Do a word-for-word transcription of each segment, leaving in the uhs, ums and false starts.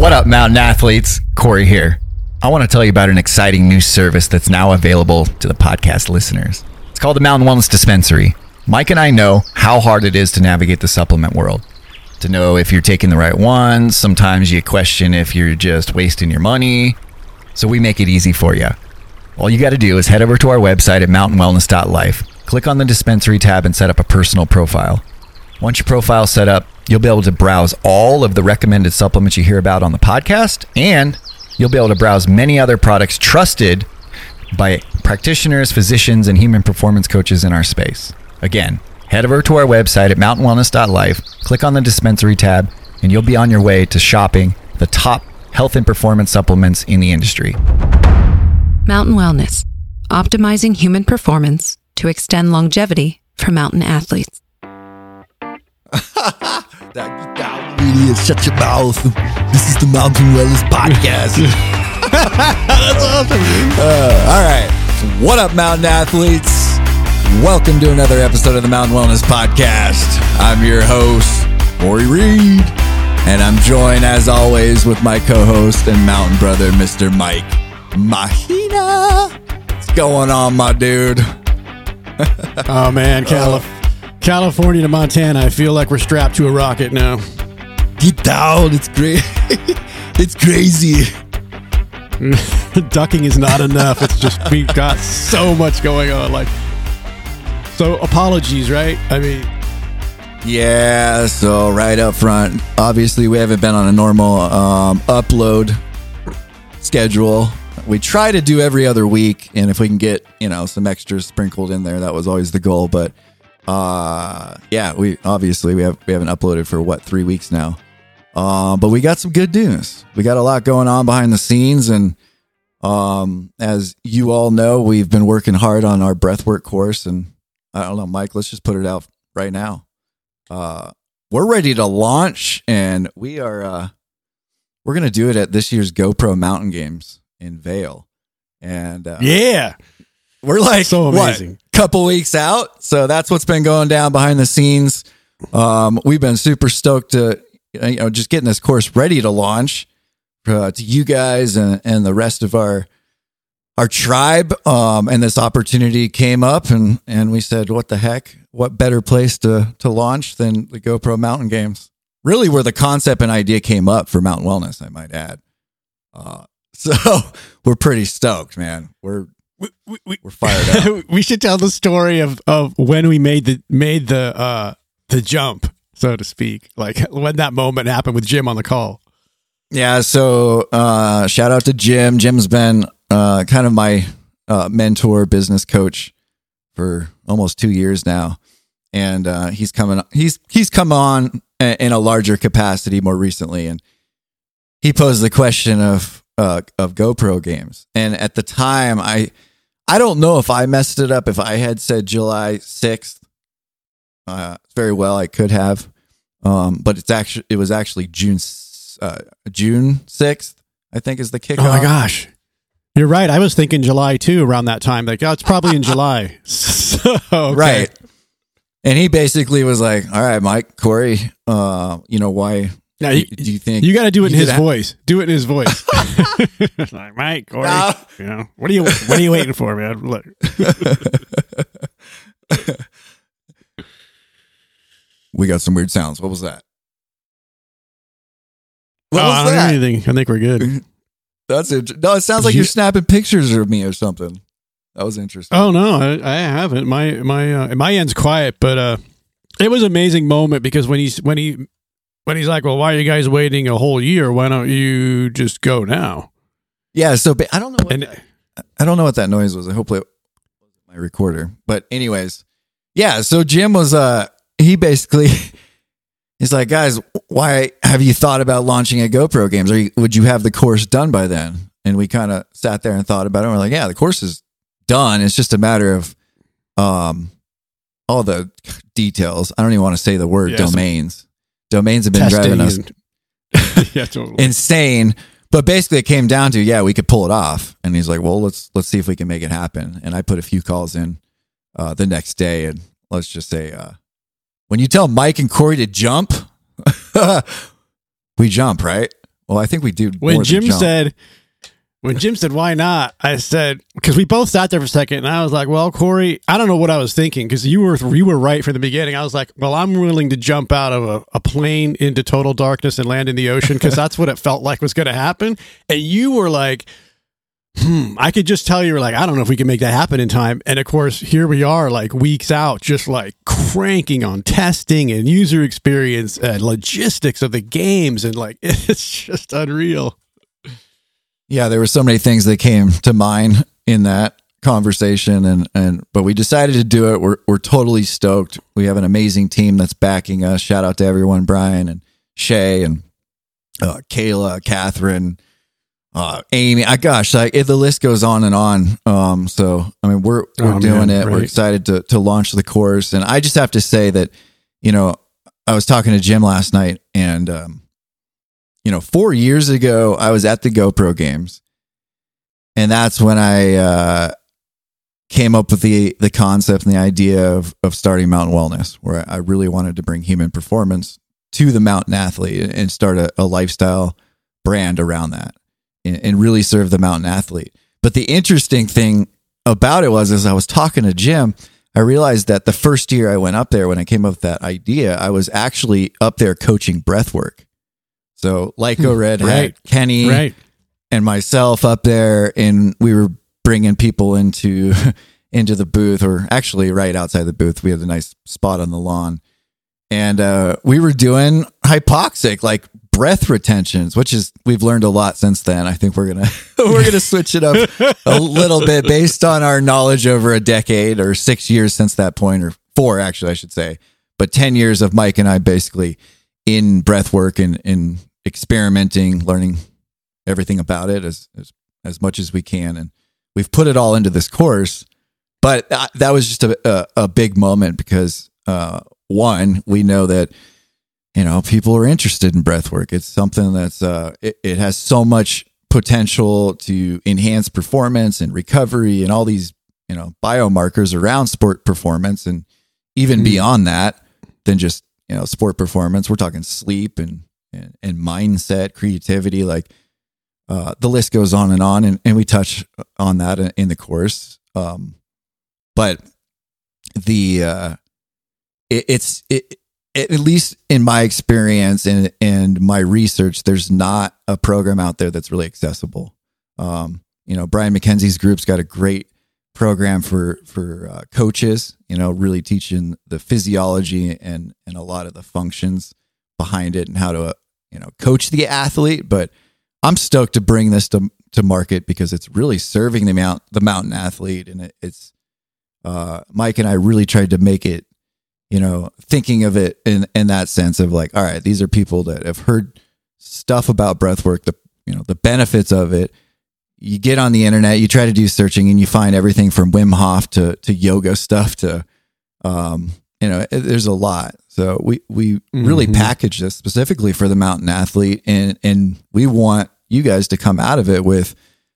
What up, mountain athletes? Corey here. I want to tell you about an exciting new service that's now available to the podcast listeners. It's called the Mountain Wellness Dispensary. Mike and I know how hard it is to navigate the supplement world, to know if you're taking the right ones. Sometimes you question if you're just wasting your money. So we make it easy for you. All you got to do is head over to our website at mountain wellness dot life. Click on the dispensary tab and set up a personal profile. Once your profile's set up, you'll be able to browse all of the recommended supplements you hear about on the podcast, and you'll be able to browse many other products trusted by practitioners, physicians, and human performance coaches in our space. Again, head over to our website at mountain wellness dot life, click on the dispensary tab, and you'll be on your way to shopping the top health and performance supplements in the industry. Mountain Wellness, optimizing human performance to extend longevity for mountain athletes. That, that really is, shut your mouth. This is the Mountain Wellness Podcast. That's awesome. Uh, all right. What up, mountain athletes? Welcome to another episode of the Mountain Wellness Podcast. I'm your host, Corey Reed, and I'm joined, as always, with my co-host and mountain brother, Mister Mike Mahina. What's going on, my dude? Oh, man, Calif. Oh. California to Montana, I feel like we're strapped to a rocket now. Get down, it's great. It's crazy. Ducking is not enough. It's just, we've got so much going on. Like, so apologies, right? I mean, yeah. So right up front, obviously we haven't been on a normal um, upload schedule. We try to do every other week, and if we can get, you know, some extras sprinkled in there, that was always the goal. But Uh, yeah, we obviously we have we haven't uploaded for what three weeks now, uh, but we got some good news. We got a lot going on behind the scenes, and um, as you all know, we've been working hard on our breathwork course. And I don't know, Mike, let's just put it out right now. Uh, we're ready to launch, and we are uh, we're gonna do it at this year's GoPro Mountain Games in Vail, and uh, yeah, we're like so amazing. What? Couple weeks out, so that's what's been going down behind the scenes. Um, we've been super stoked to, you know, just getting this course ready to launch uh, to you guys and, and the rest of our our tribe. Um, and this opportunity came up, and and we said, "What the heck? What better place to to launch than the GoPro Mountain Games?" Really, where the concept and idea came up for Mountain Wellness, I might add. Uh, so we're pretty stoked, man. We're We, we, We're fired up. We should tell the story of, of when we made the made the uh, the jump, so to speak. Like when that moment happened with Jim on the call. Yeah. So uh, shout out to Jim. Jim's been uh, kind of my uh, mentor, business coach for almost two years now, and uh, he's coming. He's he's come on in a larger capacity more recently, and he posed the question of uh, of GoPro games, and at the time I. I don't know if I messed it up. If I had said July sixth, uh, very well, I could have. Um, but it's actually it was actually June uh, June sixth, I think, is the kickoff. Oh my gosh, you're right. I was thinking July too around that time. Like, oh, it's probably in July. So, okay. Right. And he basically was like, "All right, Mike, Corey, uh, you know why?" Now, you, do you think you got to do it in his voice? Do it in his voice. Like, Mike, Corey, no. You know, what are you? What are you waiting for, man? Look. We got some weird sounds. What was that? What oh, was I don't that? Hear anything. I think we're good. That's it. No, it sounds like you, you're snapping pictures of me or something. That was interesting. Oh no, I, I haven't. My my uh, my end's quiet, but uh, it was an amazing moment because when he's when he. But he's like, well, why are you guys waiting a whole year? Why don't you just go now? Yeah. So I don't know. What and, that, I don't know what that noise was. I hope it wasn't my recorder. But anyways, yeah. So Jim was, uh, he basically, he's like, guys, why have you thought about launching at GoPro Games? Or you, would you have the course done by then? And we kind of sat there and thought about it. And we're like, yeah, the course is done. It's just a matter of, um, all the details. I don't even want to say the word yeah, domains. So- Domains have been Testing driving us and, yeah, totally. Insane. But basically it came down to, yeah, we could pull it off. And he's like, well, let's let's see if we can make it happen. And I put a few calls in uh, the next day. And let's just say, uh, when you tell Mike and Corey to jump, we jump, right? Well, I think we do. When Jim said, when Jim said, why not? I said, because we both sat there for a second, and I was like, well, Corey, I don't know what I was thinking, because you were you were right from the beginning. I was like, well, I'm willing to jump out of a, a plane into total darkness and land in the ocean, because that's what it felt like was going to happen. And you were like, hmm, I could just tell you were like, I don't know if we can make that happen in time. And of course, here we are, like weeks out, just like cranking on testing and user experience and logistics of the games. And like, it's just unreal. Yeah, there were so many things that came to mind in that conversation, and and but we decided to do it. We're we're totally stoked. We have an amazing team that's backing us. Shout out to everyone, Brian and Shay and uh, Kayla, Catherine, uh, Amy. I gosh, like it, the list goes on and on. Um, so I mean, we're we're oh, doing man, it. Right. We're excited to to launch the course, and I just have to say that, you know, I was talking to Jim last night, and um, you know, four years ago, I was at the GoPro Games, and that's when I uh, came up with the the concept and the idea of of starting Mountain Wellness, where I really wanted to bring human performance to the mountain athlete and start a, a lifestyle brand around that, and, and really serve the mountain athlete. But the interesting thing about it was, as I was talking to Jim, I realized that the first year I went up there, when I came up with that idea, I was actually up there coaching breath work. So Lyco Red Hat, right. Kenny, right. and myself up there, and we were bringing people into into the booth, or actually right outside the booth. We had a nice spot on the lawn, and uh, we were doing hypoxic, like breath retentions, which is, we've learned a lot since then. I think we're gonna we're gonna switch it up a little bit based on our knowledge over a decade or six years since that point, or four actually, I should say, but ten years of Mike and I basically in breath work and in experimenting, learning everything about it as, as as much as we can, and we've put it all into this course. But th- that was just a, a a big moment, because uh one, we know that, you know, people are interested in breath work. It's something that's uh it, it has so much potential to enhance performance and recovery and all these, you know, biomarkers around sport performance, and even mm. beyond that than just, you know, sport performance. We're talking sleep and And, and mindset, creativity, like uh, the list goes on and on. And, and we touch on that in, in the course. Um, but the uh, it, it's it, it, at least in my experience and, and my research, there's not a program out there that's really accessible. Um, you know, Brian McKenzie's group's got a great program for, for uh, coaches, you know, really teaching the physiology and, and a lot of the functions behind it and how to, uh, you know, coach the athlete. But I'm stoked to bring this to to market, because it's really serving the mount the mountain athlete, and it, it's uh, Mike and I really tried to make it, you know, thinking of it in in that sense of like, all right, these are people that have heard stuff about breathwork, the you know the benefits of it. You get on the internet, you try to do searching, and you find everything from Wim Hof to to yoga stuff to um, you know, it, there's a lot. So we, we really mm-hmm. package this specifically for the mountain athlete, and, and we want you guys to come out of it with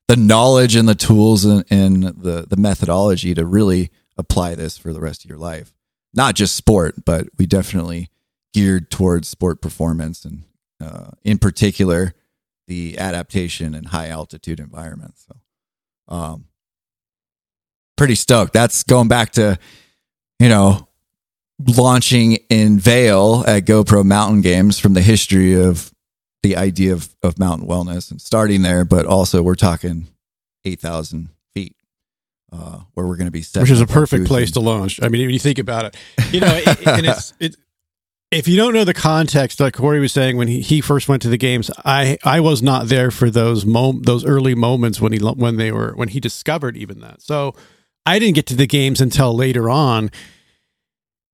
the knowledge and the tools and, and the, the methodology to really apply this for the rest of your life. Not just sport, but we definitely geared towards sport performance, and uh, in particular, the adaptation in high altitude environments. So, um, pretty stoked. That's going back to, you know, launching in Vail at GoPro Mountain Games, from the history of the idea of, of mountain wellness and starting there, but also we're talking eight thousand feet, uh, where we're going to be set, which is a perfect place and- to launch. I mean, when you think about it, you know, it, and it's, it, if you don't know the context, like Corey was saying, when he, he first went to the games, I, I was not there for those mom, those early moments when he, when they were, when he discovered even that. So I didn't get to the games until later on.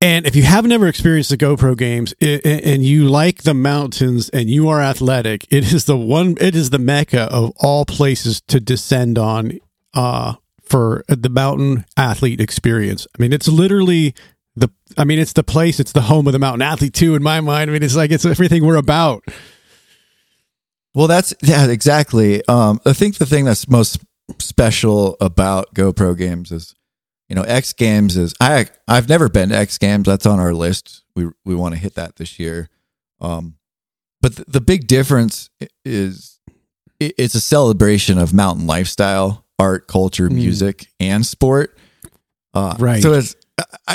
And if you have never experienced the GoPro Games and you like the mountains and you are athletic, it is the one, it is the mecca of all places to descend on uh, for the mountain athlete experience. I mean, it's literally the, I mean, it's the place, it's the home of the mountain athlete too, in my mind. I mean, it's like, it's everything we're about. Well, that's, yeah, exactly. Um, I think the thing that's most special about GoPro Games is, you know, X Games is, I, I've never been to X Games. That's on our list. We we want to hit that this year. Um, But the, the big difference is it, it's a celebration of mountain lifestyle, art, culture, mm. music, and sport. Uh, right. So it's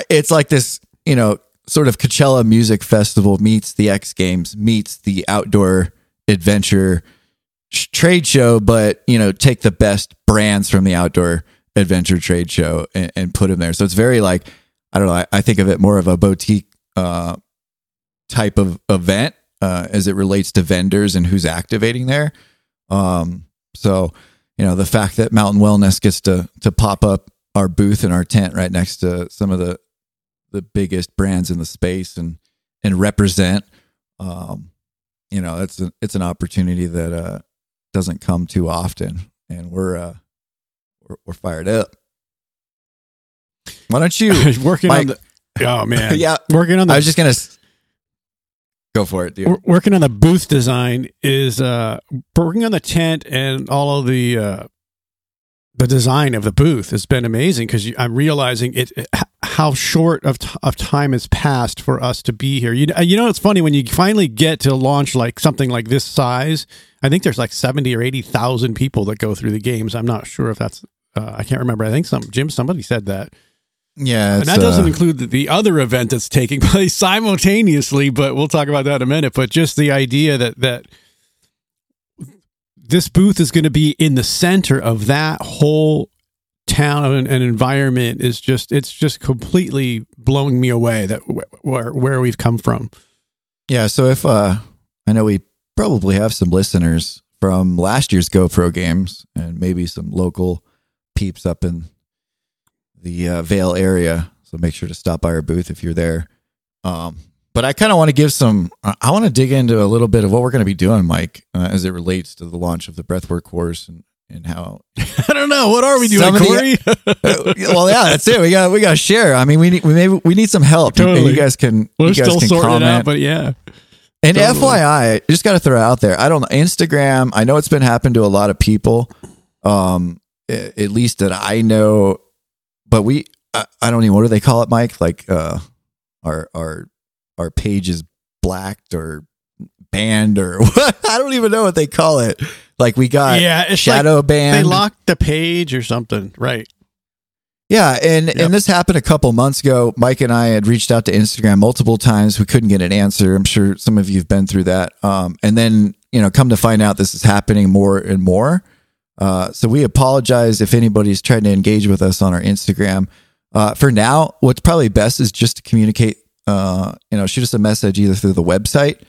it's like this, you know, sort of Coachella music festival meets the X Games meets the outdoor adventure sh- trade show, but, you know, take the best brands from the outdoor adventure trade show and, and put them there. So it's very like, I don't know, I, I think of it more of a boutique uh, type of event uh, as it relates to vendors and who's activating there. Um, so, you know, the fact that Mountain Wellness gets to to pop up our booth and our tent right next to some of the the biggest brands in the space and, and represent, um, you know, it's a, it's an opportunity that, uh, doesn't come too often, and we're, uh, we're, we're fired up. Why don't you working Mike, on the, oh man, yeah, working on the, I was just going to go for it, dude. Working on the booth design is, uh, working on the tent and all of the, uh, the design of the booth has been amazing, because I'm realizing it, it how short of t- of time has passed for us to be here. You, you know, it's funny when you finally get to launch like something like this size. I think there's like seventy or eighty thousand people that go through the games. I'm not sure if that's uh, I can't remember. I think some Jim somebody said that. Yeah, and that doesn't uh, include the, the other event that's taking place simultaneously. But we'll talk about that in a minute. But just the idea that that. This booth is going to be in the center of that whole town and environment is just, it's just completely blowing me away that where, where we've come from. Yeah. So if, uh, I know we probably have some listeners from last year's GoPro games and maybe some local peeps up in the uh, Vail area. So make sure to stop by our booth if you're there. Um, But I kind of want to give some, I want to dig into a little bit of what we're going to be doing, Mike, uh, as it relates to the launch of the breathwork course and, and how. I don't know. What are we doing, Corey? The, well, yeah, that's it. We got we got to share. I mean, we need, we, maybe, we need some help. Totally. You guys can We're you guys still can sorting comment. It out, but yeah. And totally. F Y I, just got to throw it out there. I don't know. Instagram, I know it's been happening to a lot of people, um, at least that I know, but we, I, I don't even, what do they call it, Mike? Like uh, our, our, our page is blacked or banned or what? I don't even know what they call it. Like we got yeah, it's shadow like banned. They locked the page or something. Right. Yeah. And, yep. and this happened a couple months ago. Mike and I had reached out to Instagram multiple times. We couldn't get an answer. I'm sure some of you've been through that. Um, and then, you know, come to find out this is happening more and more. Uh, so we apologize if anybody's trying to engage with us on our Instagram. Uh, for now, what's probably best is just to communicate Uh, you know, shoot us a message either through the website,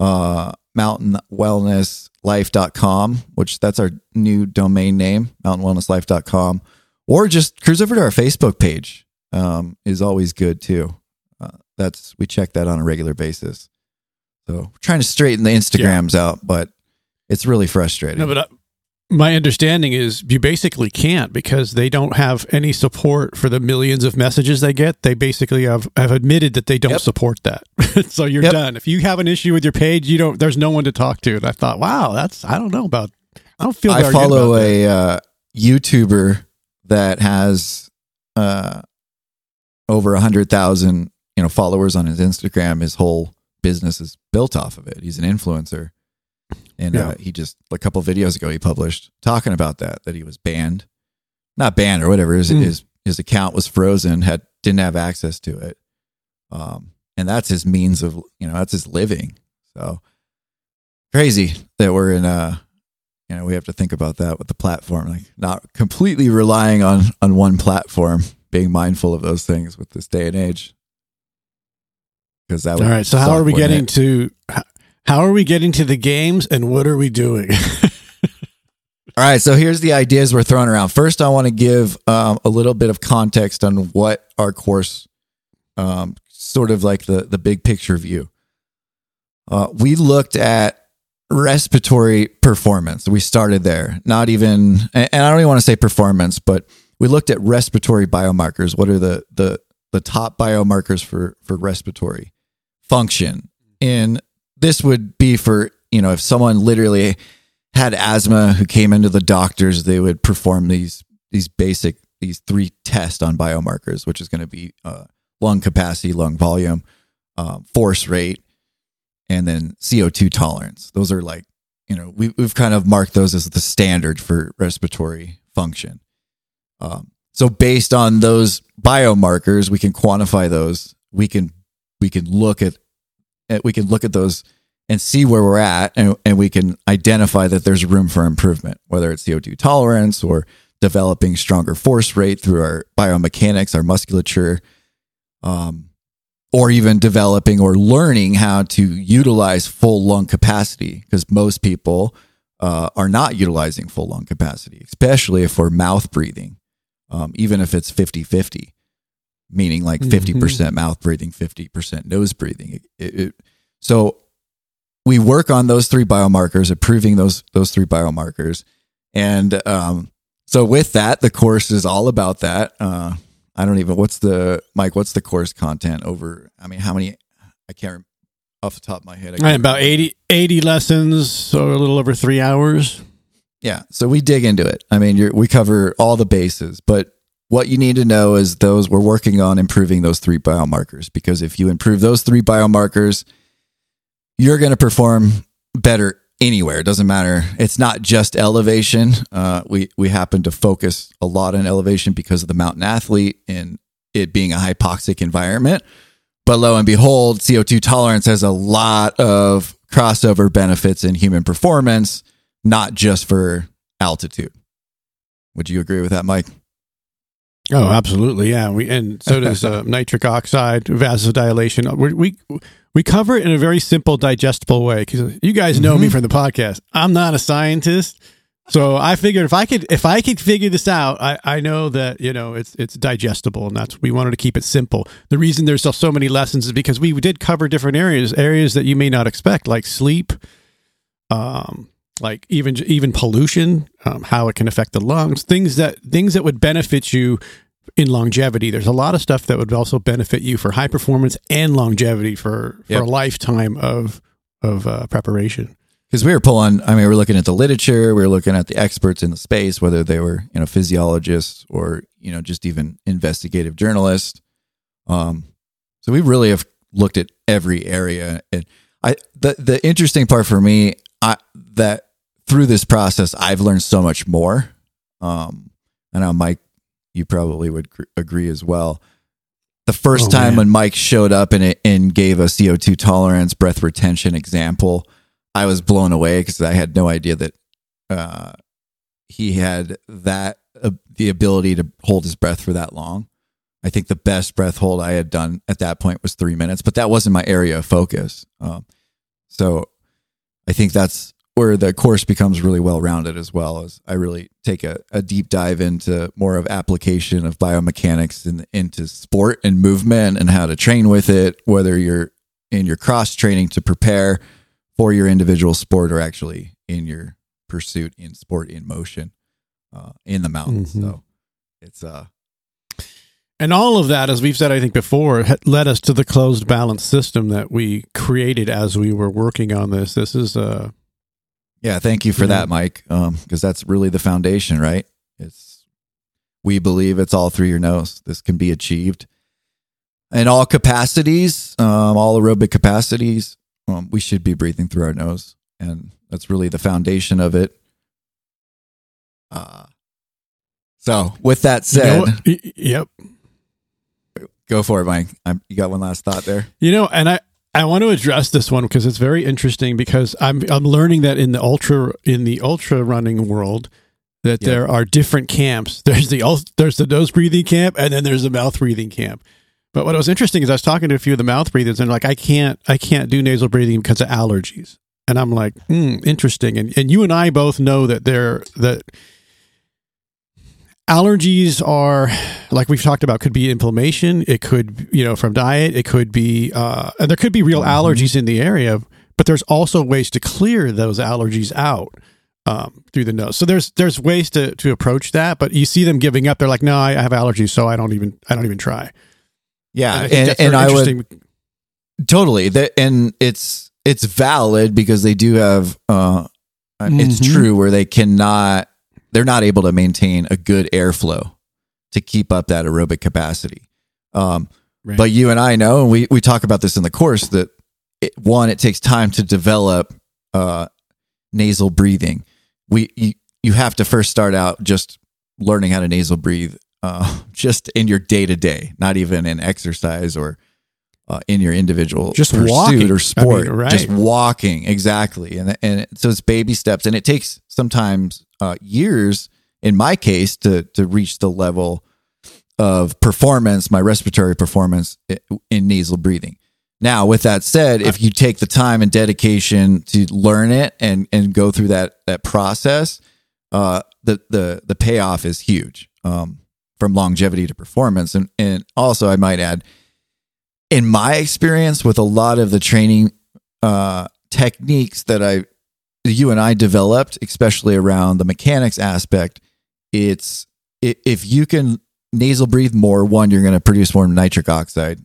uh, mountain wellness life dot com, which that's our new domain name, mountain wellness life dot com, or just cruise over to our Facebook page, um, is always good too. Uh, that's, we check that on a regular basis. So we're trying to straighten the Instagrams yeah. out, but it's really frustrating. No, but I- My understanding is you basically can't, because they don't have any support for the millions of messages they get. They basically have, have admitted that they don't yep. support that. So you're yep. done. If you have an issue with your page, you don't, there's no one to talk to. And I thought, wow, that's, I don't know about, I don't feel very I follow good about a uh, YouTuber that has uh, over a hundred thousand, you know, followers on his Instagram. His whole business is built off of it. He's an influencer. And yeah. uh, he just, a couple of videos ago, he published talking about that, that he was banned, not banned or whatever. His, mm. his, his account was frozen, had, didn't have access to it. Um, and that's his means of, you know, that's his living. So crazy that we're in a, you know, we have to think about that with the platform, like not completely relying on, on one platform, being mindful of those things with this day and age. Cause that All right. So how are we getting it. to, how, How are we getting to the games, and what are we doing? All right, so here's the ideas we're throwing around. First, I want to give um, a little bit of context on what our course, um, sort of like the, the big picture view. Uh, we looked at respiratory performance. We started there. Not even, and I don't even want to say performance, but we looked at respiratory biomarkers. What are the the, the top biomarkers for, for respiratory function in this would be for, you know, if someone literally had asthma who came into the doctors, they would perform these these basic, these three tests on biomarkers, which is going to be uh, lung capacity, lung volume, uh, force rate, and then C O two tolerance. Those are like, you know, we, we've kind of marked those as the standard for respiratory function. Um, so based on those biomarkers, we can quantify those. We can we can look at, at we can look at those and see where we're at, and, and we can identify that there's room for improvement, whether it's C O two tolerance or developing stronger force rate through our biomechanics, our musculature, um, or even developing or learning how to utilize full lung capacity, because most people uh, are not utilizing full lung capacity, especially if we're mouth breathing, um, even if it's fifty-fifty, meaning like fifty percent mm-hmm. mouth breathing, fifty percent nose breathing. It, it, it, so we work on those three biomarkers, improving those those three biomarkers, and um, so with that, the course is all about that. Uh, I don't even, what's the, Mike, what's the course content over, I mean, how many, I can't remember off the top of my head. Right, about eighty, eighty lessons, so a little over three hours. Yeah. So we dig into it. I mean, you're, we cover all the bases, but what you need to know is those, we're working on improving those three biomarkers, because if you improve those three biomarkers, you're going to perform better anywhere. It doesn't matter. It's not just elevation. Uh, we, we happen to focus a lot on elevation because of the mountain athlete and it being a hypoxic environment. But lo and behold, C O two tolerance has a lot of crossover benefits in human performance, not just for altitude. Would you agree with that, Mike? Oh, absolutely. Yeah. We, and so does uh, nitric oxide, vasodilation. We, we, we cover it in a very simple, digestible way. Cause you guys know mm-hmm. me from the podcast. I'm not a scientist. So I figured if I could, if I could figure this out, I, I know that, you know, it's, it's digestible, and that's, we wanted to keep it simple. The reason there's still so many lessons is because we did cover different areas, areas that you may not expect, like sleep, um, like even, even pollution, um, how it can affect the lungs, things that, things that would benefit you in longevity. There's a lot of stuff that would also benefit you for high performance and longevity for, for yep. a lifetime of, of, uh, preparation. Cause we were pulling, I mean, we were looking at the literature, we were looking at the experts in the space, whether they were, you know, physiologists or, you know, just even investigative journalists. Um, so we really have looked at every area. And I, the, the interesting part for me, I, that through this process, I've learned so much more. Um, and I, Mike, you probably would cr- agree as well. The first oh, time man. when Mike showed up and, and gave a C O two tolerance breath retention example, I was blown away because I had no idea that uh, he had that, uh, the ability to hold his breath for that long. I think the best breath hold I had done at that point was three minutes, but that wasn't my area of focus. Um, so, I think that's where the course becomes really well-rounded as well, as I really take a, a deep dive into more of application of biomechanics and into sport and movement and how to train with it, whether you're in your cross training to prepare for your individual sport or actually in your pursuit in sport in motion uh, in the mountains. Mm-hmm. So it's uh, and all of that, as we've said, I think before, led us to the closed balance system that we created as we were working on this. This is uh yeah. Thank you for yeah. that, Mike. Um, cause that's really the foundation, right? It's, we believe it's all through your nose. This can be achieved in all capacities, um, all aerobic capacities. Um, we should be breathing through our nose, and that's really the foundation of it. Uh, so with that said, you know, yep. Go for it, Mike. I'm, you got one last thought there? You know, and I, I want to address this one because it's very interesting, because I'm I'm learning that in the ultra in the ultra running world that yeah. there are different camps. There's the there's the nose breathing camp, and then there's the mouth breathing camp. But what was interesting is I was talking to a few of the mouth breathers, and they're like, I can't I can't do nasal breathing because of allergies. And I'm like, hmm, interesting. And and you and I both know that there that. allergies are, like we've talked about, could be inflammation. It could, you know, from diet, it could be, uh, and there could be real allergies in the area, but there's also ways to clear those allergies out um, through the nose. So there's, there's ways to, to approach that, but you see them giving up. They're like, no, I have allergies. So I don't even, I don't even try. Yeah. And I, and, and I would totally that. And it's, it's valid because they do have, uh, mm-hmm. it's true where they cannot, they're not able to maintain a good airflow to keep up that aerobic capacity. Um, right. But you and I know, and we, we talk about this in the course, that it, one, it takes time to develop uh, nasal breathing. We you, you have to first start out just learning how to nasal breathe, uh, just in your day to day, not even in exercise or uh, in your individual just pursuit walking. or sport. I mean, right. Just walking, exactly. And and so it's baby steps, and it takes sometimes uh, years, in my case, to to reach the level of performance, my respiratory performance in nasal breathing. Now, with that said, if you take the time and dedication to learn it and, and go through that, that process, uh, the, the, the payoff is huge, um, from longevity to performance. And, and also I might add, in my experience with a lot of the training, uh, techniques that I, you and I developed, especially around the mechanics aspect, it's, if you can nasal breathe more, one, you're going to produce more nitric oxide.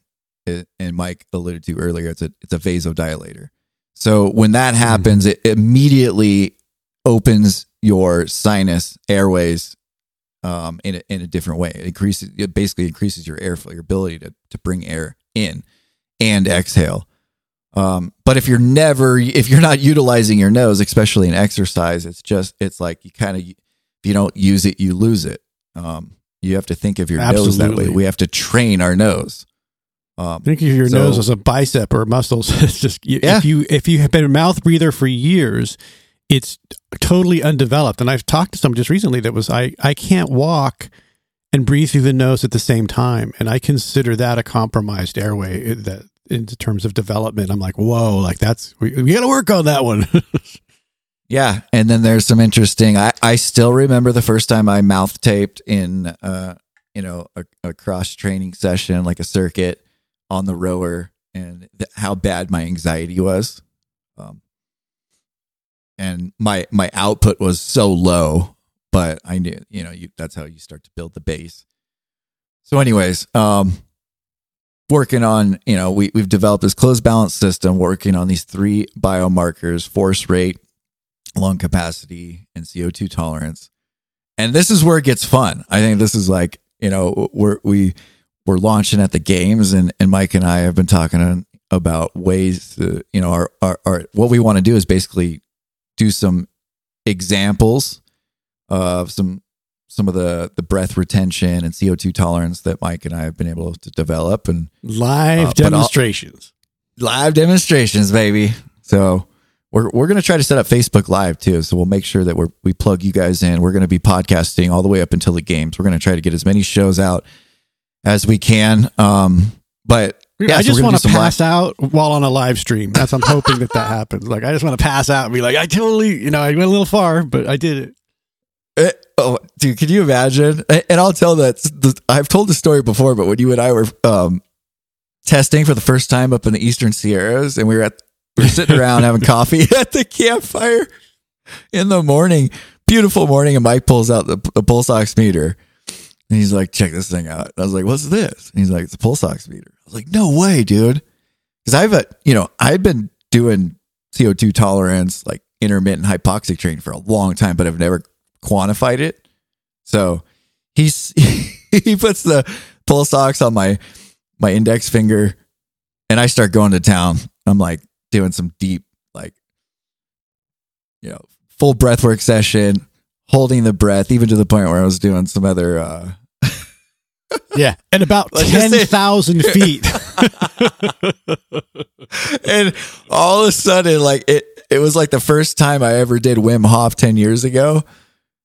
And Mike alluded to earlier, it's a it's a vasodilator. So when that happens, it immediately opens your sinus airways um, in a, in a different way. It increases, it basically increases your airflow, your ability to to bring air in and exhale. Um, but if you're never, if you're not utilizing your nose, especially in exercise, it's just it's like you kind of if you don't use it, you lose it. Um, you have to think of your Absolutely. nose that way. We have to train our nose. Um, Think of your so, nose as a bicep or muscles. It's just you, yeah. if you if you have been a mouth breather for years, it's totally undeveloped. And I've talked to someone just recently that was I I can't walk and breathe through the nose at the same time, and I consider that a compromised airway. That in terms of development, I'm like, whoa, like that's we, we got to work on that one. Yeah, and then there's some interesting. I I still remember the first time I mouth taped in uh you know a, a cross training session, like a circuit, on the rower, and th- how bad my anxiety was. Um, and my, my output was so low, but I knew, you know, you, that's how you start to build the base. So anyways, um, working on, you know, we, we've developed this closed balance system, working on these three biomarkers: force rate, lung capacity, and C O two tolerance. And this is where it gets fun. I think this is like, you know, we're, we, We're launching at the games, and, and Mike and I have been talking about ways to, you know, our, our, our what we want to do is basically do some examples of some some of the, the breath retention and C O two tolerance that Mike and I have been able to develop, and live uh, demonstrations, all, live demonstrations, baby. So we're we're gonna try to set up Facebook Live too. So we'll make sure that we we plug you guys in. We're gonna be podcasting all the way up until the games. We're gonna try to get as many shows out as we can, um, but yeah, I just so want to pass live. out while on a live stream. That's I'm hoping that that happens. Like I just want to pass out and be like, I totally, you know, I went a little far, but I did it. it oh, dude, can you imagine? And I'll tell that I've told the story before, but when you and I were um, testing for the first time up in the Eastern Sierras, and we were at we were sitting around having coffee at the campfire in the morning, beautiful morning, and Mike pulls out the, the pulse oximeter. And he's like, check this thing out. And I was like, what's this? And he's like, it's a pulse oximeter. I was like, no way, dude. Because I've, a, you know, I've been doing C O two tolerance, like intermittent hypoxic training for a long time, but I've never quantified it. So he's, he puts the pulse ox on my, my index finger, and I start going to town. I'm like doing some deep, like, you know, full breathwork session, holding the breath, even to the point where I was doing some other, uh, yeah, and about like ten thousand feet. And all of a sudden, like it, it was like the first time I ever did Wim Hof ten years ago.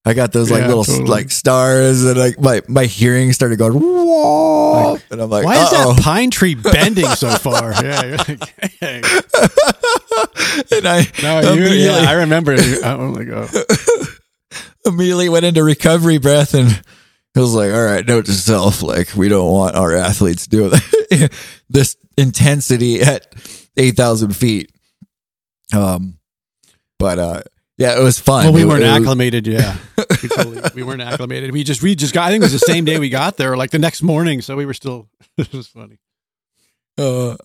I got those like yeah, little totally. like stars, and like my, my hearing started going, whoa. Like, and I'm like, why uh-oh. is that pine tree bending so far? Yeah. And I, no, you, yeah, I remember. I'm like, oh. Immediately went into recovery breath, and it was like, all right, note to self, like we don't want our athletes doing that. This intensity at eight thousand feet. Um, but uh, yeah, it was fun. Well, we it, weren't it, acclimated. It was, yeah. We, totally, we weren't acclimated. We just, we just got, I think it was the same day we got there, like the next morning. So we were still, it was funny. Uh,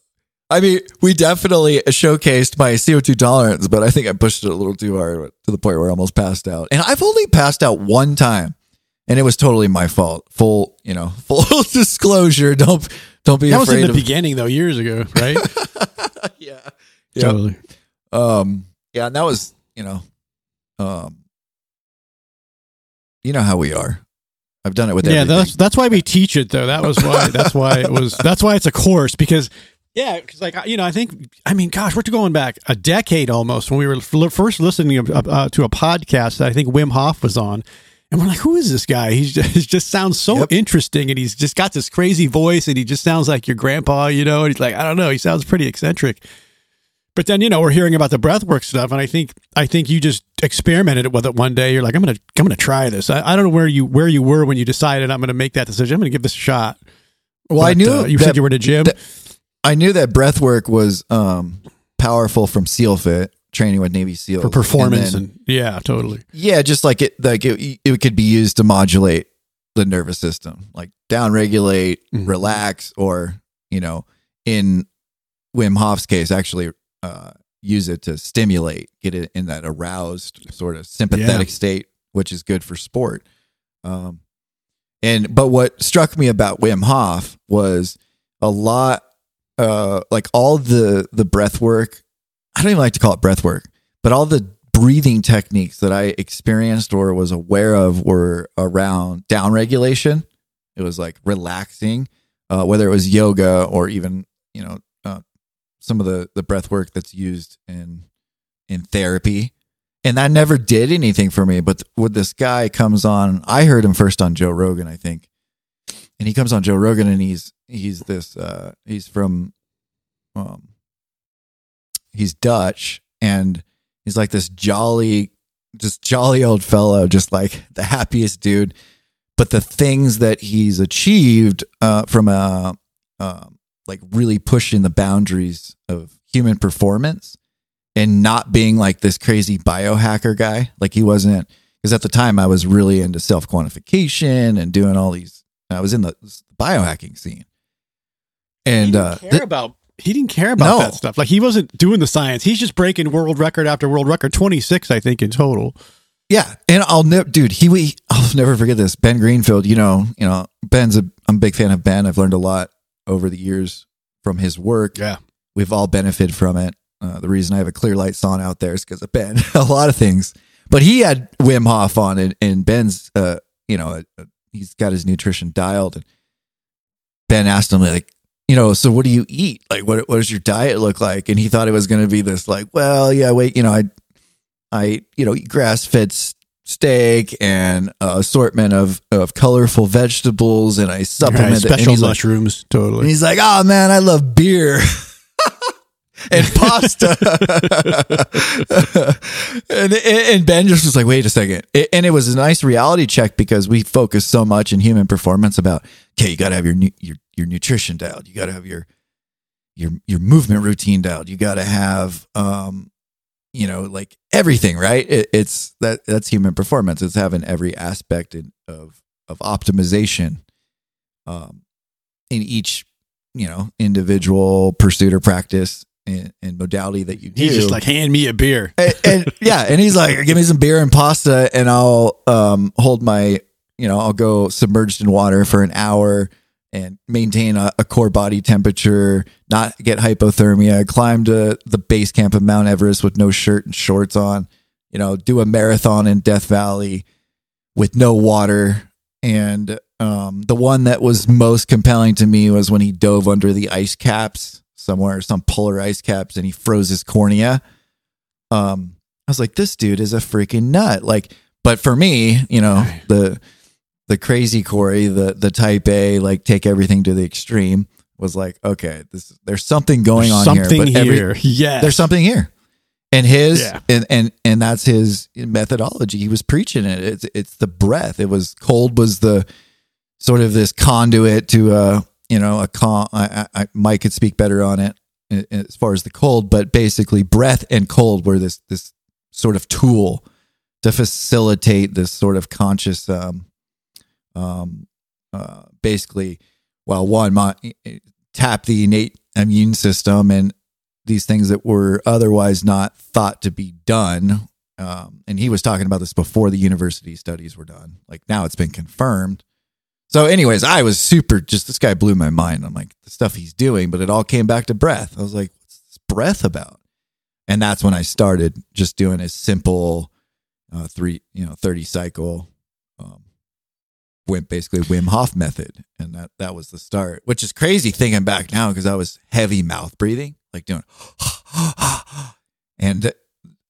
I mean, we definitely showcased my C O two tolerance, but I think I pushed it a little too hard to the point where I almost passed out. And I've only passed out one time, and it was totally my fault. Full, you know, full disclosure. Don't don't be that afraid. That was in the of... beginning, though, years ago, right? Yeah. Yep. Totally. Um, yeah. And that was, you know, um, you know how we are. I've done it with everything. Yeah, that's that's why we teach it though. That was why. That's why it was. That's why it's a course because, yeah, because like you know, I think I mean, gosh, we're going back a decade almost when we were first listening to a, uh, to a podcast that I think Wim Hof was on, and we're like, who is this guy? He just, he just sounds so yep. interesting, and he's just got this crazy voice, and he just sounds like your grandpa, you know. And he's like, I don't know, he sounds pretty eccentric. But then, you know, we're hearing about the breathwork stuff, and I think I think you just experimented with it one day. You're like, I'm gonna I'm gonna try this. I, I don't know where you where you were when you decided I'm gonna make that decision. I'm gonna give this a shot. Well, but, I knew uh, you that, said you were in a gym. That, I knew that breathwork was um, powerful from SEAL Fit training with Navy SEALs for performance, and, then, and yeah, totally, yeah, just like it, like it, it could be used to modulate the nervous system, like downregulate, mm-hmm. relax, or you know, in Wim Hof's case, actually. Uh, use it to stimulate, get it in that aroused sort of sympathetic yeah. state, which is good for sport. Um, and but what struck me about Wim Hof was a lot, uh, like all the the breath work. I don't even like to call it breath work, but all the breathing techniques that I experienced or was aware of were around down regulation. It was like relaxing, uh, whether it was yoga or even you know. Some of the, the breath work that's used in, in therapy. And that never did anything for me. But when this guy comes on, I heard him first on Joe Rogan, I think. And he comes on Joe Rogan and he's, he's this, uh, he's from, um, he's Dutch and he's like this jolly, just jolly old fellow, just like the happiest dude. But the things that he's achieved, uh, from, a um, like really pushing the boundaries of human performance and not being like this crazy biohacker guy. Like he wasn't, because at the time I was really into self quantification and doing all these, I was in the biohacking scene. And he didn't uh, care th- about, he didn't care about no. that stuff. Like he wasn't doing the science. He's just breaking world record after world record, twenty-six, I think in total. Yeah. And I'll never, dude, he, we, I'll never forget this. Ben Greenfield, you know, you know, Ben's a, I'm a big fan of Ben. I've learned a lot over the years from his work. Yeah. We've all benefited from it. Uh, the reason I have a Clear Light song out there is because of Ben, a lot of things, but he had Wim Hof on and, and Ben's, uh, you know, uh, he's got his nutrition dialed and Ben asked him like, you know, so what do you eat? Like, what, what does your diet look like? And he thought it was going to be this like, well, yeah, wait, you know, I, I, you know, eat grass fed steak and uh, assortment of, of colorful vegetables and I supplement right, special and mushrooms like, totally. And he's like, oh man, I love beer and pasta. and, and Ben just was like, wait a second. It, and it was a nice reality check because we focus so much in human performance about, okay, you got to have your, your, your nutrition dialed. You got to have your, your, your movement routine dialed. You got to have, um, you know, like everything, right? It, it's that that's human performance. It's having every aspect in, of, of optimization, um, in each, you know, individual pursuit or practice and, and modality that you do. He's just like, hand me a beer. and, and yeah. And he's like, give me some beer and pasta and I'll, um, hold my, you know, I'll go submerged in water for an hour and maintain a, a core body temperature, not get hypothermia, climb to the base camp of Mount Everest with no shirt and shorts on, you know, do a marathon in Death Valley with no water. And um, the one that was most compelling to me was when he dove under the ice caps somewhere, some polar ice caps, and he froze his cornea. Um, I was like, this dude is a freaking nut. Like, but for me, you know, the... the crazy Corey, the, the type A, like take everything to the extreme was like, okay, this, there's something going there's on something here. here. Yeah. There's something here and his, yeah. and, and, and that's his methodology. He was preaching it. It's, it's the breath. It was cold was the sort of this conduit to, uh, you know, a con I, I, Mike could speak better on it as far as the cold, but basically breath and cold were this, this sort of tool to facilitate this sort of conscious, um, Um, uh, basically, well, one, my, tap the innate immune system and these things that were otherwise not thought to be done. Um, and he was talking about this before the university studies were done. Like now it's been confirmed. So anyways, I was super, just this guy blew my mind. I'm like the stuff he's doing, but it all came back to breath. I was like, what's this breath about? And that's when I started just doing a simple uh, three, you know, thirty cycle, um, went basically Wim Hof method. And that, that was the start, which is crazy thinking back now, because I was heavy mouth breathing, like doing, and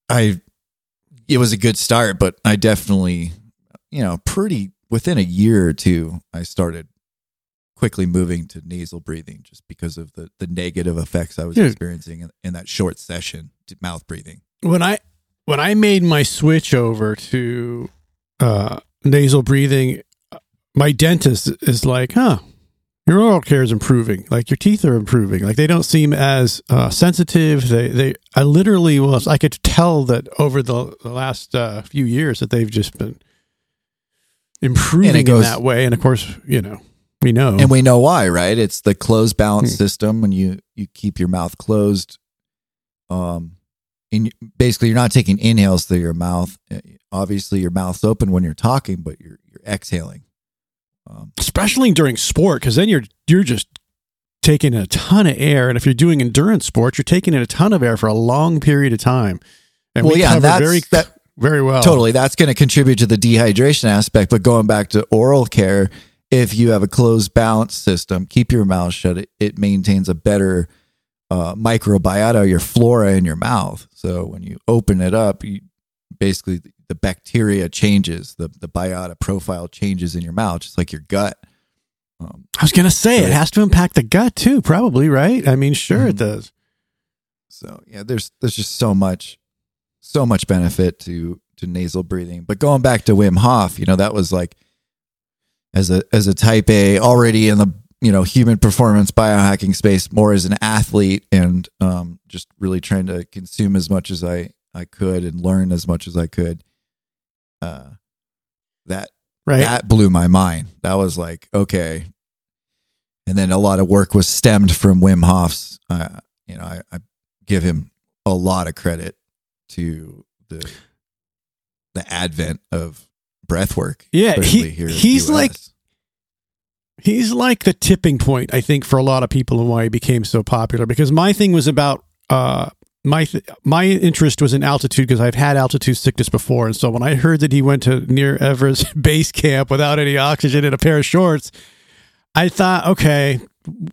I, it was a good start, but I definitely, you know, pretty within a year or two, I started quickly moving to nasal breathing just because of the, the negative effects I was Dude. experiencing in, in that short session, mouth breathing. When I when I made my switch over to uh, nasal breathing, my dentist is like, huh, your oral care is improving. Like, your teeth are improving. Like, they don't seem as uh, sensitive. They, they, I literally was, I could tell that over the, the last uh, few years that they've just been improving goes, in that way. And of course, you know, we know. And we know why, right? It's the closed balance hmm. system. When you, you keep your mouth closed, um, and you, basically you're not taking inhales through your mouth. Obviously, your mouth's open when you're talking, but you're you're exhaling. Um, Especially during sport, because then you're you're just taking a ton of air. And if you're doing endurance sports, you're taking in a ton of air for a long period of time. And well, we yeah, cover that's, very, that, very well. Totally. That's going to contribute to the dehydration aspect. But going back to oral care, if you have a closed balance system, keep your mouth shut. It, it maintains a better uh, microbiota, your flora in your mouth. So when you open it up, you, basically the bacteria changes, the, the biota profile changes in your mouth, just like your gut. Um, I was going to say, so it has to impact the gut too, probably, right? I mean, sure mm-hmm. it does. So yeah, there's there's just so much, so much benefit to to nasal breathing. But going back to Wim Hof, you know, that was like, as a as a type A, already in the, you know, human performance biohacking space, more as an athlete, and um, just really trying to consume as much as I, I could and learn as much as I could. Uh, that right. that blew my mind. That was like, okay. And then a lot of work was stemmed from Wim Hof's. Uh, you know, I, I give him a lot of credit to the the advent of breath work. Yeah, he, he's like he's like the tipping point, I think, for a lot of people, and why he became so popular. Because my thing was about uh my th- my interest was in altitude, because I've had altitude sickness before. And so when I heard that he went to near Everest base camp without any oxygen and a pair of shorts, I thought, okay,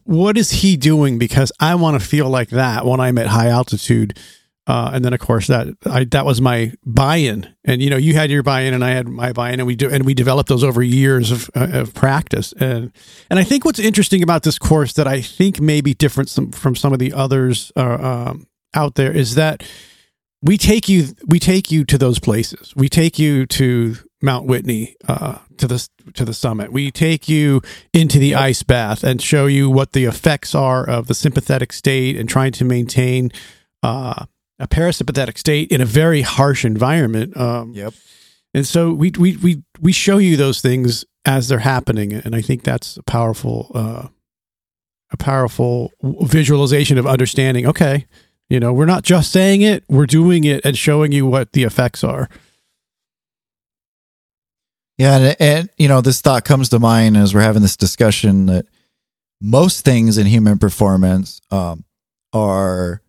what is he doing? Because I want to feel like that when I'm at high altitude. Uh, and then, of course, that I, that was my buy-in, and you know, you had your buy-in, and I had my buy-in, and we do, and we developed those over years of uh, of practice. And and I think what's interesting about this course that I think may be different some, from some of the others uh, um, out there is that we take you we take you to those places. We take you to Mount Whitney, uh, to the to the summit. We take you into the ice bath and show you what the effects are of the sympathetic state and trying to maintain Uh, a parasympathetic state in a very harsh environment. Um, yep. And so we, we, we, we show you those things as they're happening. And I think that's a powerful, uh, a powerful visualization of understanding. Okay. You know, we're not just saying it, we're doing it and showing you what the effects are. Yeah. And, and you know, this thought comes to mind as we're having this discussion, that most things in human performance, um, are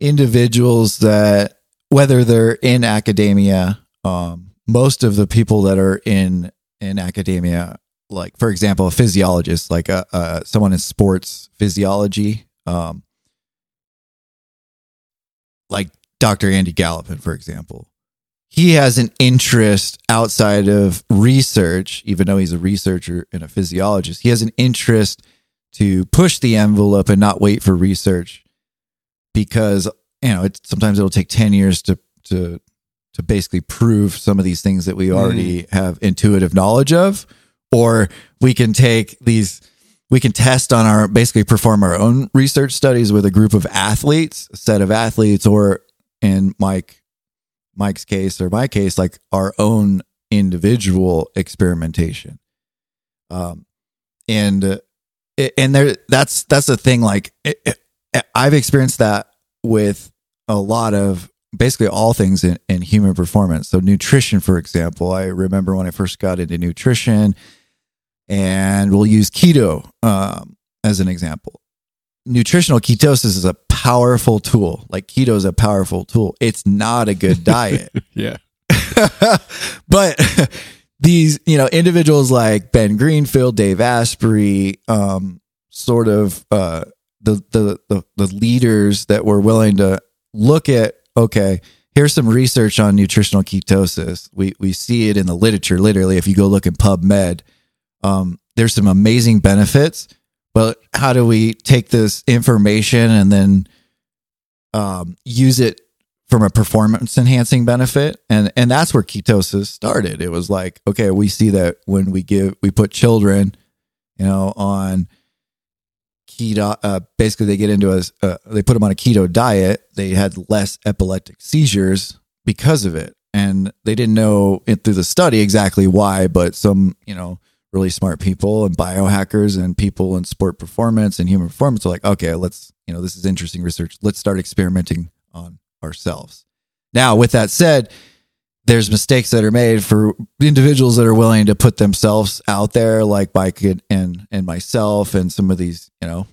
individuals that, whether they're in academia, um, most of the people that are in, in academia, like, for example, a physiologist, like a, uh, someone in sports physiology, um, like Doctor Andy Gallopin, for example, he has an interest outside of research, even though he's a researcher and a physiologist. He has an interest to push the envelope and not wait for research, because, you know, it sometimes it'll take ten years to to to basically prove some of these things that we already mm. have intuitive knowledge of, or we can take these we can test on our basically perform our own research studies with a group of athletes, a set of athletes, or in Mike Mike's case or my case, like our own individual experimentation. Um and uh, it, and there that's that's the thing, like it, it, I've experienced that with a lot of basically all things in, in human performance. So nutrition, for example, I remember when I first got into nutrition, and we'll use keto um, as an example. Nutritional ketosis is a powerful tool. Like keto is a powerful tool. It's not a good diet. Yeah. But these, you know, individuals like Ben Greenfield, Dave Asprey, um, sort of uh, the, the the the leaders that were willing to look at, okay, here's some research on nutritional ketosis. We we see it in the literature. Literally, if you go look in PubMed, um, there's some amazing benefits. But how do we take this information and then um, use it from a performance enhancing benefit? And and that's where ketosis started. It was like, okay, we see that when we give, we put children, you know, on keto, uh, basically they get into a, uh, they put them on a keto diet. They had less epileptic seizures because of it. And they didn't know it through the study exactly why, but some, you know, really smart people and biohackers and people in sport performance and human performance are like, okay, let's, you know, this is interesting research. Let's start experimenting on ourselves. Now, with that said, there's mistakes that are made for individuals that are willing to put themselves out there, like Mike and and myself and some of these, you know,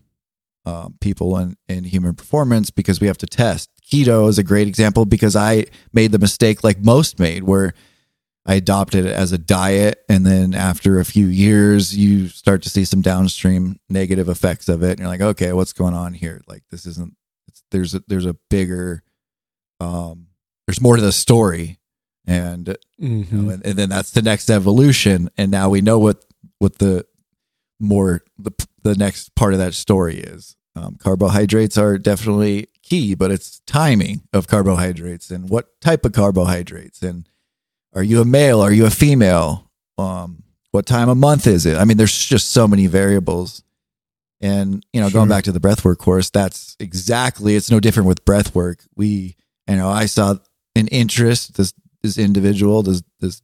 um, people in, in human performance, because we have to test. Keto is a great example because I made the mistake like most made, where I adopted it as a diet, and then after a few years, you start to see some downstream negative effects of it, and you're like, okay, what's going on here? Like, this isn't, it's, there's a, there's a bigger, um, there's more to the story. And, mm-hmm. you know, and and then that's the next evolution. And now we know what, what the more the the next part of that story is. Um, carbohydrates are definitely key, but it's timing of carbohydrates and what type of carbohydrates, and are you a male? Are you a female? Um, what time of month is it? I mean, there's just so many variables. And, you know, sure. Going back to the breathwork course, that's exactly, it's no different with breathwork. We, you know, I saw an interest, this, this individual, this, this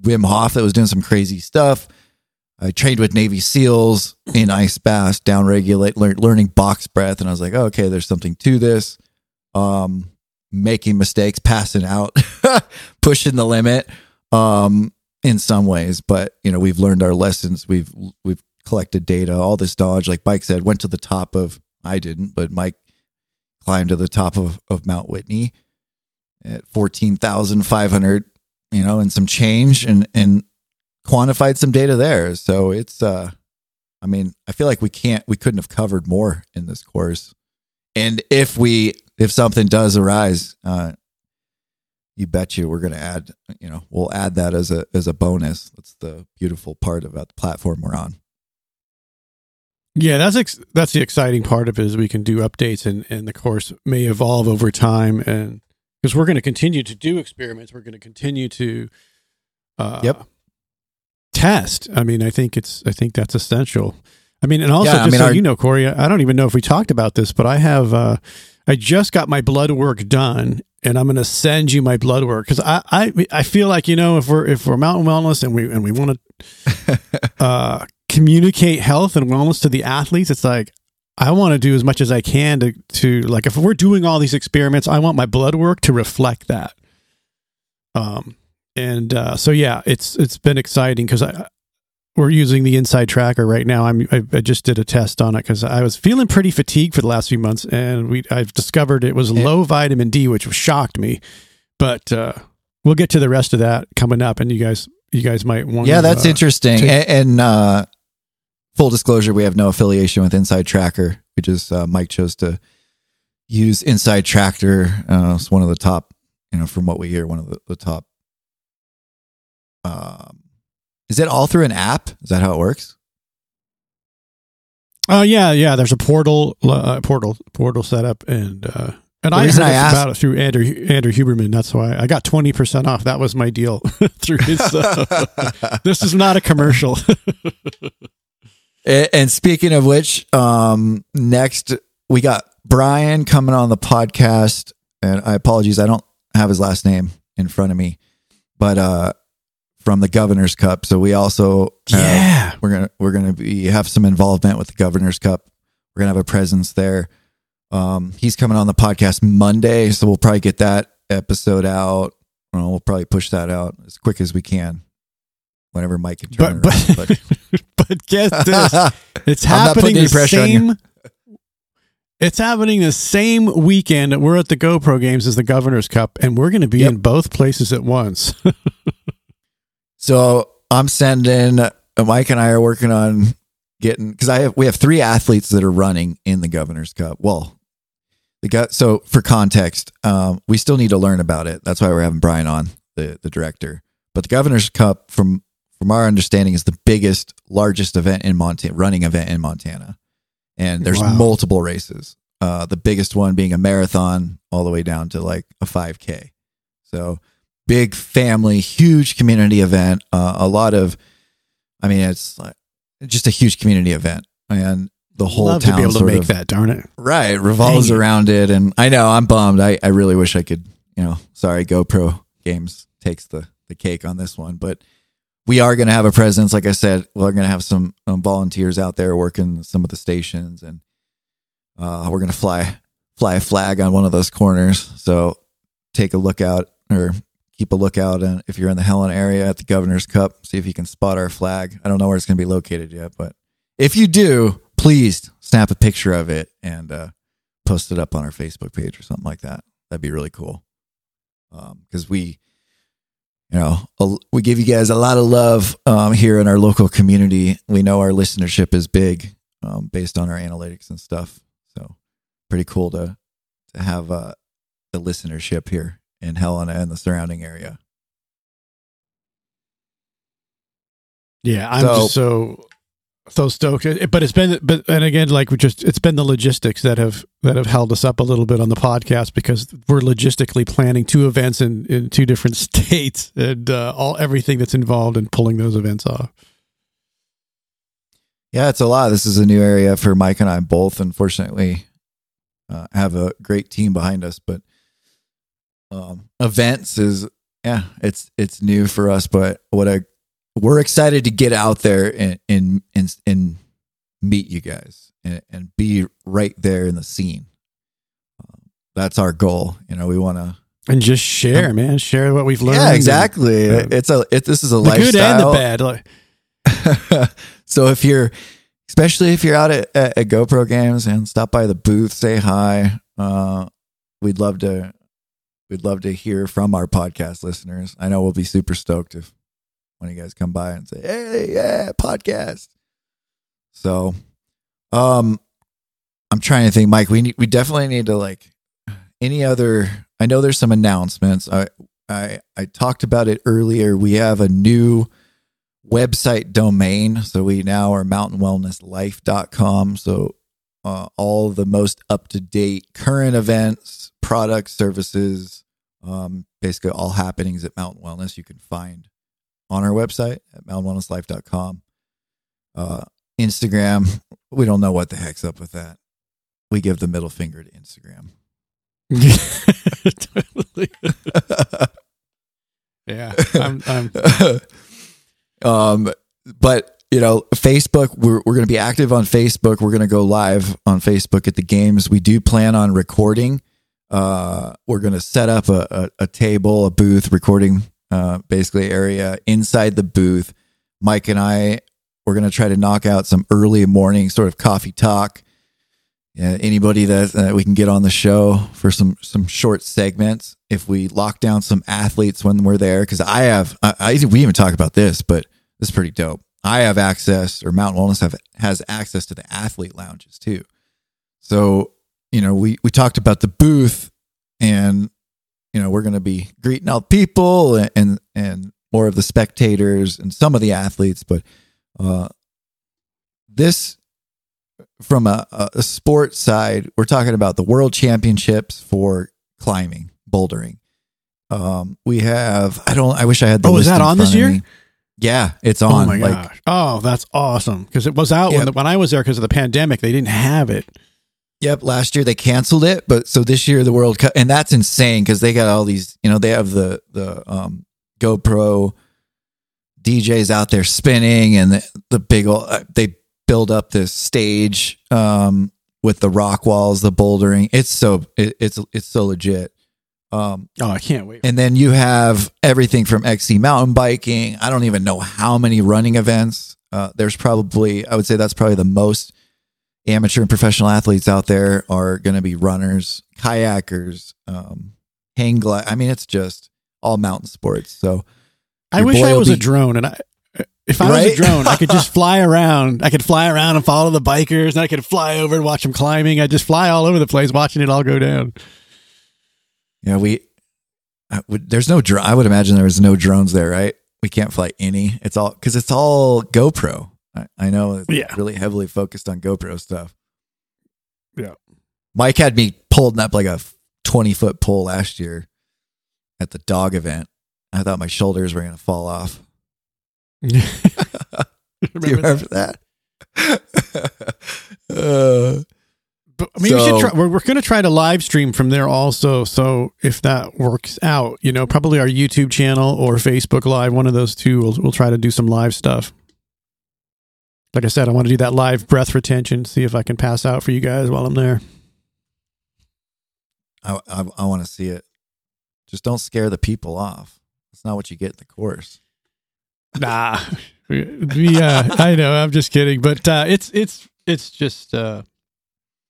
Wim Hof that was doing some crazy stuff. I trained with Navy SEALs in ice baths, downregulate, lear, learning box breath. And I was like, oh, okay, there's something to this. Um, making mistakes, passing out, pushing the limit, um, in some ways, but you know, we've learned our lessons. We've, we've collected data, all this knowledge, like Mike said, went to the top of, I didn't, but Mike climbed to the top of, of Mount Whitney at fourteen thousand five hundred, you know, and some change, and, and quantified some data there. So it's, uh, I mean, I feel like we can't, we couldn't have covered more in this course. And if we, if something does arise, uh, you bet you we're going to add, you know, we'll add that as a, as a bonus. That's the beautiful part about the platform we're on. Yeah, that's, ex- that's the exciting part of it, is we can do updates, and, and the course may evolve over time. And because we're going to continue to do experiments, we're going to continue to, uh, yep. test. I mean, I think it's, I think that's essential. I mean, and also yeah, just I mean, so our, you know, Corey, I don't even know if we talked about this, but I have, uh, I just got my blood work done, and I'm going to send you my blood work. Cause I, I, I feel like, you know, if we're, if we're Mountain Wellness and we, and we want to, uh, communicate health and wellness to the athletes, it's like, I want to do as much as I can to, to like, if we're doing all these experiments, I want my blood work to reflect that. Um, and, uh, so yeah, it's, it's been exciting because I, we're using the Inside Tracker right now. I'm, I, I just did a test on it because I was feeling pretty fatigued for the last few months, and we I've discovered it was low vitamin D, which shocked me. But uh, we'll get to the rest of that coming up, and you guys, you guys might want. Yeah, to, that's uh, interesting. Take- and and uh, full disclosure, we have no affiliation with Inside Tracker. We just uh, Mike chose to use Inside Tracker. Uh, it's one of the top, you know, from what we hear, one of the, the top. Um. Uh, Is it all through an app? Is that how it works? Oh uh, yeah, yeah. There's a portal, uh, portal, portal setup, and uh, and the I heard I asked, about it through Andrew Andrew Huberman. That's why I got twenty percent off. That was my deal through his. Uh, this is not a commercial. and, and speaking of which, um, next we got Brian coming on the podcast, and I apologies, I don't have his last name in front of me, but. Uh, from the Governor's Cup. So we also, yeah, uh, we're going to, we're going to be, have some involvement with the Governor's Cup. We're going to have a presence there. Um, he's coming on the podcast Monday. So we'll probably get that episode out. Well, we'll probably push that out as quick as we can. Whenever Mike can turn but, it but, around. But. but get this, it's happening the same. It's happening the same weekend. We're at the GoPro Games as the Governor's Cup, and we're going to be yep. in both places at once. So I'm sending, Mike and I are working on getting, because I have, we have three athletes that are running in the Governor's Cup. Well, the gut. So for context, um, we still need to learn about it. That's why we're having Brian on, the the director. But the Governor's Cup, from from our understanding, is the biggest, largest event in Montana, running event in Montana. And there's wow. multiple races. Uh, the biggest one being a marathon, all the way down to like a five K. So big family, huge community event. Uh, a lot of, I mean, it's like just a huge community event, and the whole Love town to be able to make of, that. Darn it, right? Revolves Dang around it. it. And I know I'm bummed. I, I really wish I could. You know, sorry, GoPro Games takes the the cake on this one, but we are going to have a presence. Like I said, we're going to have some um, volunteers out there working some of the stations, and uh, we're going to fly, fly a flag on one of those corners. So take a lookout, or keep a lookout. And if you're in the Helena area at the Governor's Cup, see if you can spot our flag. I don't know where it's going to be located yet, but if you do, please snap a picture of it and uh, post it up on our Facebook page or something like that. That'd be really cool. Um, 'cause we, You know, we give you guys a lot of love um, here in our local community. We know our listenership is big um, based on our analytics and stuff. So pretty cool to to have uh, the listenership here in Helena and the surrounding area. Yeah, I'm so, just so so stoked. But it's been, but and again, like we just, it's been the logistics that have that have held us up a little bit on the podcast, because we're logistically planning two events in, in two different states, and uh, all everything that's involved in pulling those events off. Yeah, it's a lot. This is a new area for Mike and I both. Unfortunately, uh, have a great team behind us, but um, events is yeah, it's it's new for us. But what I we're excited to get out there and and and, and meet you guys. And, and be right there in the scene. Um, that's our goal. You know, we want to and just share, um, man. Share what we've learned. Yeah, exactly. And, uh, it's a it, this is a the lifestyle. The good and the bad. So if you're, especially if you're out at, at, at GoPro Games, and stop by the booth, say hi. Uh, we'd love to. We'd love to hear from our podcast listeners. I know we'll be super stoked if when you guys come by and say, "Hey, yeah, podcast." So. Um, I'm trying to think, Mike, we need, we definitely need to like any other, I know there's some announcements. I, I, I talked about it earlier. We have a new website domain. So we now are mountain wellness life dot com. So, uh, all the most up-to-date current events, products, services, um, basically all happenings at Mountain Wellness, you can find on our website at mountain wellness life dot com. Uh, Instagram, we don't know what the heck's up with that. We give the middle finger to Instagram. Totally. Yeah. I'm, I'm. Um, but, you know, Facebook, we're, we're going to be active on Facebook. We're going to go live on Facebook at the games. We do plan on recording. Uh, we're going to set up a, a, a table, a booth, recording uh, basically area inside the booth. Mike and I, we're going to try to knock out some early morning sort of coffee talk. Yeah, anybody that uh, we can get on the show for some, some short segments. If we lock down some athletes when we're there, because I have, I, I we even talk about this, but this is pretty dope. I have access, or Mountain Wellness have, has access to the athlete lounges too. So, you know, we, we talked about the booth, and, you know, we're going to be greeting all the people and, and, and more of the spectators and some of the athletes, but Uh, this from a, a sports side, we're talking about the world championships for climbing, bouldering. Um, we have, I don't, I wish I had the Oh, is that on this year? Yeah, it's on. Oh my like, gosh. Oh, that's awesome. 'Cause it was out yep. when, the, when I was there, 'cause of the pandemic, they didn't have it. Yep. Last year they canceled it, but so this year the World Cup, and that's insane. 'Cause they got all these, you know, they have the, the, um, GoPro D Js out there spinning, and the, the big old, they build up this stage um, with the rock walls, the bouldering. It's so it, it's it's so legit. Um, oh, I can't wait! And then you have everything from X C mountain biking. I don't even know how many running events. Uh, there's probably I would say that's probably the most amateur and professional athletes out there are going to be runners, kayakers, um, hang glide. I mean, it's just all mountain sports. So I wish I was be- a drone and I, If I right? was a drone, I could just fly around. I could fly around and follow the bikers, and I could fly over and watch them climbing. I just fly all over the place, watching it all go down. Yeah, we. I would, there's no drone. I would imagine there was no drones there, right? We can't fly any. It's all because it's all GoPro. I, I know. It's yeah. really heavily focused on GoPro stuff. Yeah. Mike had me pulled up like a twenty foot pole last year at the dog event. I thought my shoulders were going to fall off. Do you remember that? that? uh, but, I mean, so, we should try, we're, we're going to try to live stream from there also. So if that works out, you know, probably our YouTube channel or Facebook Live, one of those two, we'll, we'll try to do some live stuff. Like I said, I want to do that live breath retention, see if I can pass out for you guys while I'm there. I, I, I want to see it. Just don't scare the people off. That's not what you get in the course. Nah, we, we, uh, I know. I'm just kidding, but uh, it's it's it's just uh,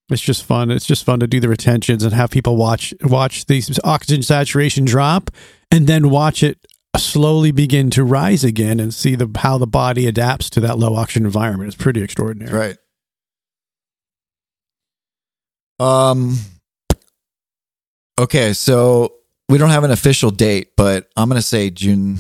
it's just fun. It's just fun to do the retentions and have people watch watch the oxygen saturation drop, and then watch it slowly begin to rise again, and see the how the body adapts to that low oxygen environment. It's pretty extraordinary, right? Um. Okay, so we don't have an official date, but I'm going to say June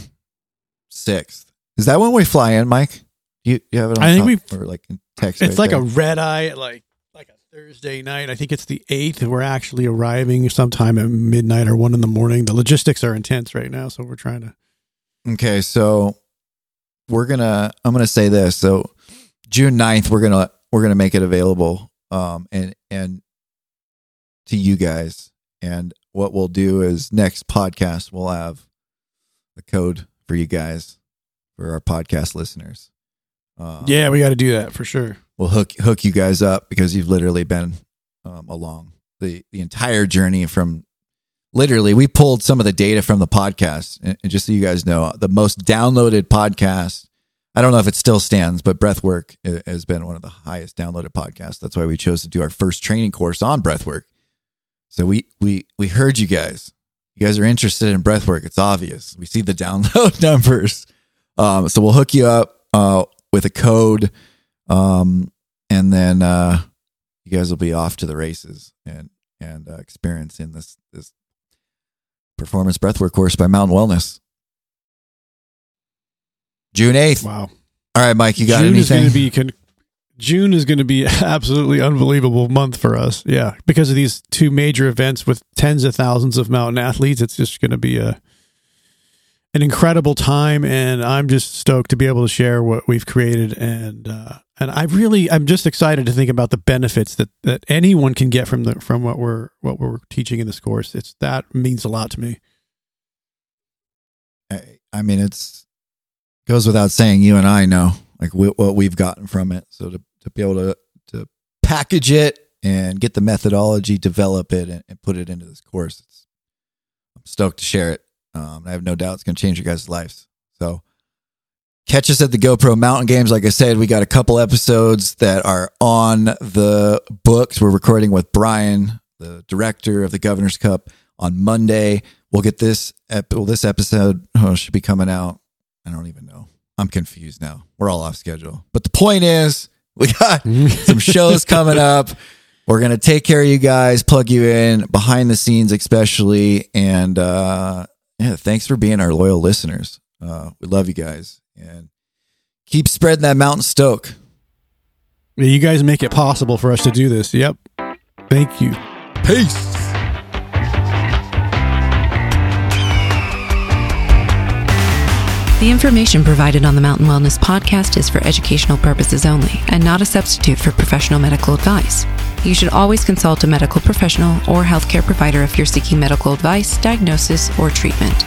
sixth. Is that when we fly in, Mike? You you have it on I think top, we or like in text. It's right like there. A red eye, like like a Thursday night. I think it's the eighth. We're actually arriving sometime at midnight or one in the morning. The logistics are intense right now, so we're trying to. Okay, so we're gonna. I'm gonna say this. So June ninth, we're gonna we're gonna make it available, um, and and to you guys. And what we'll do is next podcast we'll have the code for you guys. For our podcast listeners. Um, yeah, we got to do that for sure. We'll hook hook you guys up because you've literally been um, along the, the entire journey from literally we pulled some of the data from the podcast and, and just so you guys know, the most downloaded podcast, I don't know if it still stands, but Breathwork has been one of the highest downloaded podcasts. That's why we chose to do our first training course on Breathwork. So we we we heard you guys. You guys are interested in Breathwork. It's obvious. We see the download numbers. Um, so we'll hook you up, uh, with a code. Um, and then, uh, you guys will be off to the races and, and, uh, experiencing this, this performance breathwork course by Mountain Wellness. June eighth. Wow. All right, Mike, you got June anything? Is gonna be con- June is going to be absolutely unbelievable month for us. Yeah. Because of these two major events with tens of thousands of mountain athletes, it's just going to be a, An incredible time, and I'm just stoked to be able to share what we've created, and uh, and I really I'm just excited to think about the benefits that, that anyone can get from the from what we're what we're teaching in this course. It's that means a lot to me. I, I mean, it's goes without saying. You and I know like we, what we've gotten from it, so to, to be able to to package it and get the methodology, develop it, and, and put it into this course. It's, I'm stoked to share it. Um, I have no doubt it's going to change your guys' lives. So catch us at the GoPro Mountain Games. Like I said, we got a couple episodes that are on the books. We're recording with Brian, the director of the Governor's Cup, on Monday. We'll get this, ep- well, this episode oh, should be coming out. I don't even know. I'm confused now. We're all off schedule. But the point is, we got some shows coming up. We're going to take care of you guys, plug you in, behind the scenes especially, and... uh Yeah, thanks for being our loyal listeners. Uh, we love you guys and keep spreading that mountain stoke. You guys make it possible for us to do this. Yep. Thank you. Peace. The information provided on the Mountain Wellness Podcast is for educational purposes only and not a substitute for professional medical advice. You should always consult a medical professional or healthcare provider if you're seeking medical advice, diagnosis, or treatment.